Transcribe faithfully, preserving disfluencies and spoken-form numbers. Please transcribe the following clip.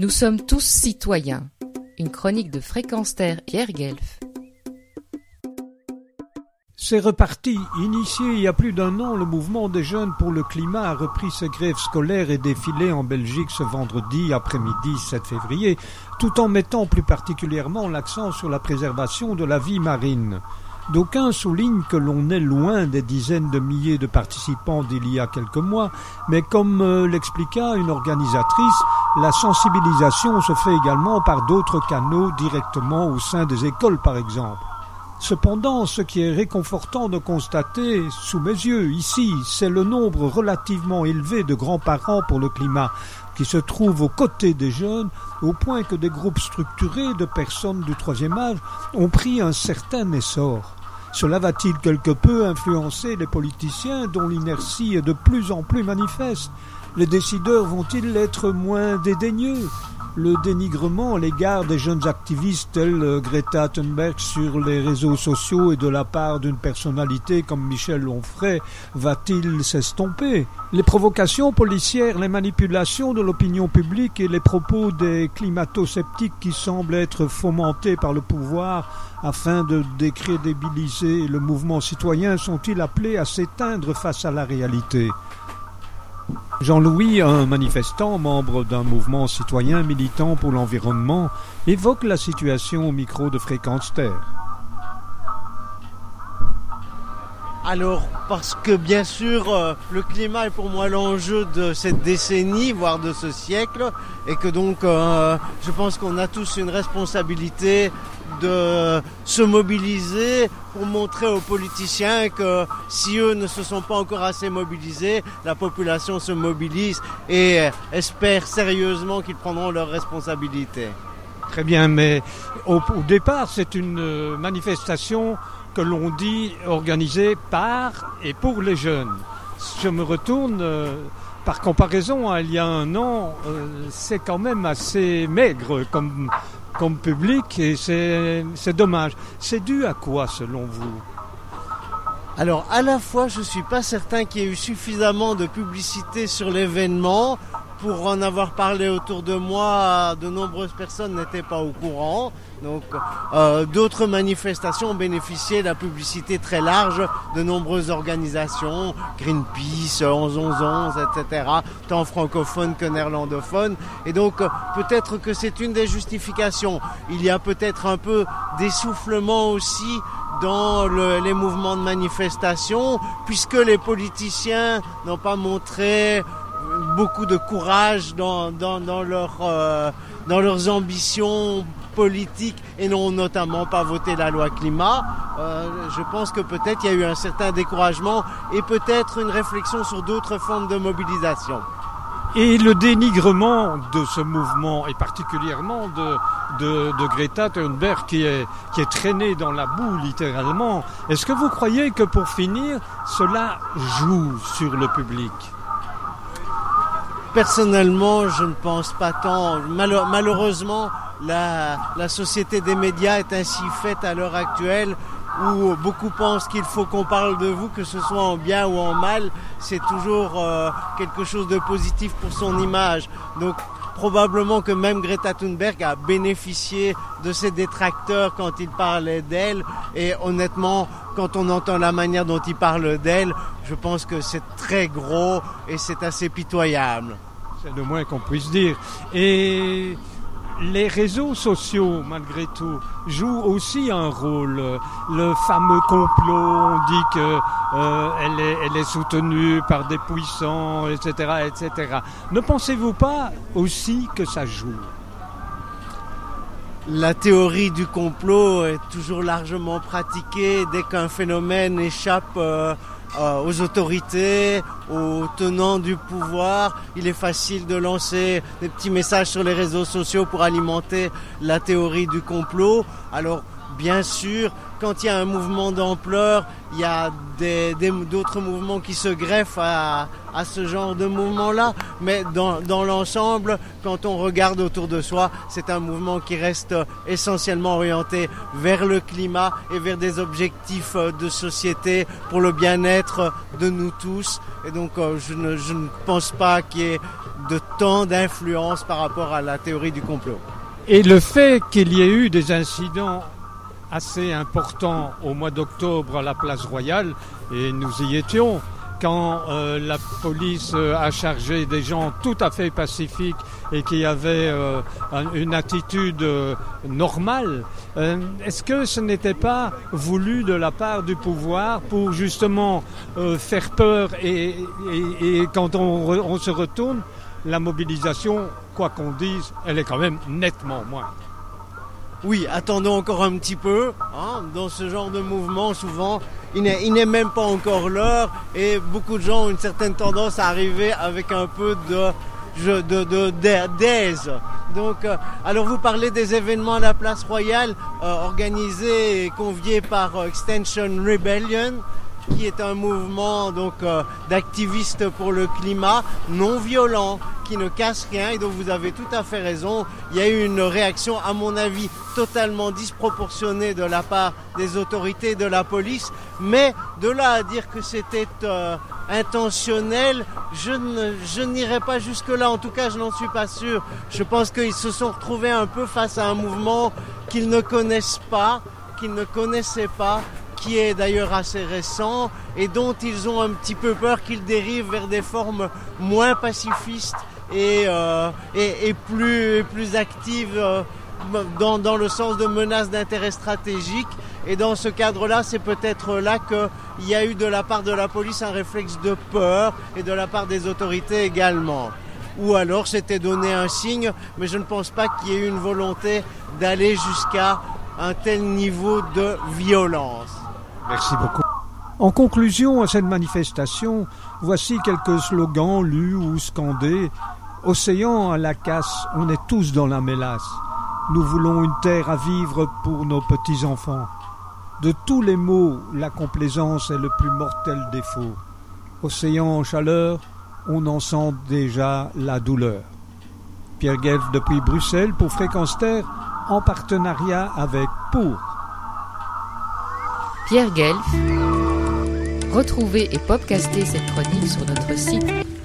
Nous sommes tous citoyens. Une chronique de Fréquence Terre, Pierre Guelf. C'est reparti. Initié il y a plus d'un an, le mouvement des jeunes pour le climat a repris ses grèves scolaires et défilés en Belgique ce vendredi après-midi sept février, tout en mettant plus particulièrement l'accent sur la préservation de la vie marine. D'aucuns soulignent que l'on est loin des dizaines de milliers de participants d'il y a quelques mois, mais comme l'expliqua une organisatrice, la sensibilisation se fait également par d'autres canaux directement au sein des écoles par exemple. Cependant, ce qui est réconfortant de constater, sous mes yeux, ici, c'est le nombre relativement élevé de grands-parents pour le climat qui se trouvent aux côtés des jeunes, au point que des groupes structurés de personnes du troisième âge ont pris un certain essor. Cela va-t-il quelque peu influencer les politiciens dont l'inertie est de plus en plus manifeste ? Les décideurs vont-ils être moins dédaigneux ? Le dénigrement à l'égard des jeunes activistes tels Greta Thunberg sur les réseaux sociaux et de la part d'une personnalité comme Michel Onfray va-t-il s'estomper ? Les provocations policières, les manipulations de l'opinion publique et les propos des climato-sceptiques qui semblent être fomentés par le pouvoir afin de décrédibiliser le mouvement citoyen sont-ils appelés à s'éteindre face à la réalité ? Jean-Louis, un manifestant, membre d'un mouvement citoyen militant pour l'environnement, évoque la situation au micro de Fréquence Terre. Alors, parce que bien sûr, euh, le climat est pour moi l'enjeu de cette décennie, voire de ce siècle, et que donc euh, je pense qu'on a tous une responsabilité de se mobiliser pour montrer aux politiciens que si eux ne se sont pas encore assez mobilisés, la population se mobilise et espère sérieusement qu'ils prendront leurs responsabilités. Très bien, mais au, au départ, c'est une manifestation que l'on dit organisée par et pour les jeunes. Je me retourne, euh, par comparaison, hein, il y a un an, euh, c'est quand même assez maigre comme... comme public, et c'est, c'est dommage. C'est dû à quoi, selon vous ? Alors, à la fois, je ne suis pas certain qu'il y ait eu suffisamment de publicité sur l'événement. Pour en avoir parlé autour de moi, de nombreuses personnes n'étaient pas au courant. Donc, euh, d'autres manifestations ont bénéficié de la publicité très large de nombreuses organisations, Greenpeace, onze onze, et cetera, tant francophones que néerlandophones. Et donc, euh, peut-être que c'est une des justifications. Il y a peut-être un peu d'essoufflement aussi dans le, les mouvements de manifestation, puisque les politiciens n'ont pas montré beaucoup de courage dans, dans, dans, leur, euh, dans leurs ambitions politiques et n'ont notamment pas voté la loi climat. Euh, je pense que peut-être il y a eu un certain découragement et peut-être une réflexion sur d'autres formes de mobilisation. Et le dénigrement de ce mouvement, et particulièrement de, de, de Greta Thunberg qui est, qui est traînée dans la boue littéralement, est-ce que vous croyez que pour finir, cela joue sur le public ? Personnellement, je ne pense pas tant. Malheureusement, la, la société des médias est ainsi faite à l'heure actuelle où beaucoup pensent qu'il faut qu'on parle de vous, que ce soit en bien ou en mal. C'est toujours euh, quelque chose de positif pour son image. Donc, probablement que même Greta Thunberg a bénéficié de ses détracteurs quand il parlait d'elle. Et honnêtement, quand on entend la manière dont il parle d'elle, je pense que c'est très gros et c'est assez pitoyable. C'est le moins qu'on puisse dire. Et les réseaux sociaux, malgré tout, jouent aussi un rôle. Le fameux complot, on dit qu'elle euh, est, elle est soutenue par des puissants, et cetera, et cetera. Ne pensez-vous pas aussi que ça joue ? La théorie du complot est toujours largement pratiquée dès qu'un phénomène échappe euh, euh, aux autorités, aux tenants du pouvoir. Il est facile de lancer des petits messages sur les réseaux sociaux pour alimenter la théorie du complot. Alors, bien sûr, quand il y a un mouvement d'ampleur, il y a des, des, d'autres mouvements qui se greffent à, à ce genre de mouvement-là. Mais dans, dans l'ensemble, quand on regarde autour de soi, c'est un mouvement qui reste essentiellement orienté vers le climat et vers des objectifs de société pour le bien-être de nous tous. Et donc, je ne, je ne pense pas qu'il y ait de tant d'influence par rapport à la théorie du complot. Et le fait qu'il y ait eu des incidents assez importants au mois d'octobre à la Place Royale, et nous y étions, quand euh, la police a chargé des gens tout à fait pacifiques et qui avaient euh, une attitude euh, normale, euh, est-ce que ce n'était pas voulu de la part du pouvoir pour justement euh, faire peur et, et, et quand on, on se retourne, la mobilisation, quoi qu'on dise, elle est quand même nettement moindre. Oui, attendons encore un petit peu. Hein, dans ce genre de mouvement, souvent, il n'est, il n'est même pas encore l'heure et beaucoup de gens ont une certaine tendance à arriver avec un peu de... De, de, de, d'aise. Donc, euh, alors vous parlez des événements à la Place Royale, euh, organisés et conviés par euh, Extinction Rebellion, qui est un mouvement donc euh, d'activistes pour le climat non violent, qui ne casse rien. Et donc vous avez tout à fait raison, il y a eu une réaction à mon avis totalement disproportionnée de la part des autorités, de la police, mais de là à dire que c'était euh, intentionnel, je, ne, je n'irai pas jusque-là, en tout cas je n'en suis pas sûr. Je pense qu'ils se sont retrouvés un peu face à un mouvement qu'ils ne connaissent pas, qu'ils ne connaissaient pas, qui est d'ailleurs assez récent et dont ils ont un petit peu peur qu'il dérive vers des formes moins pacifistes et, euh, et, et, plus, et plus actives euh, dans, dans le sens de menaces d'intérêt stratégique. Et dans ce cadre-là, c'est peut-être là qu'il y a eu de la part de la police un réflexe de peur et de la part des autorités également. Ou alors c'était donner un signe, mais je ne pense pas qu'il y ait eu une volonté d'aller jusqu'à un tel niveau de violence. Merci beaucoup. En conclusion à cette manifestation, voici quelques slogans lus ou scandés. Océan à la casse, on est tous dans la mélasse. Nous voulons une terre à vivre pour nos petits-enfants. De tous les maux, la complaisance est le plus mortel défaut. Océan en chaleur, on en sent déjà la douleur. Pierre Guelf depuis Bruxelles pour Fréquence Terre, en partenariat avec Pour. Pierre Guelf. Retrouvez et podcastez cette chronique sur notre site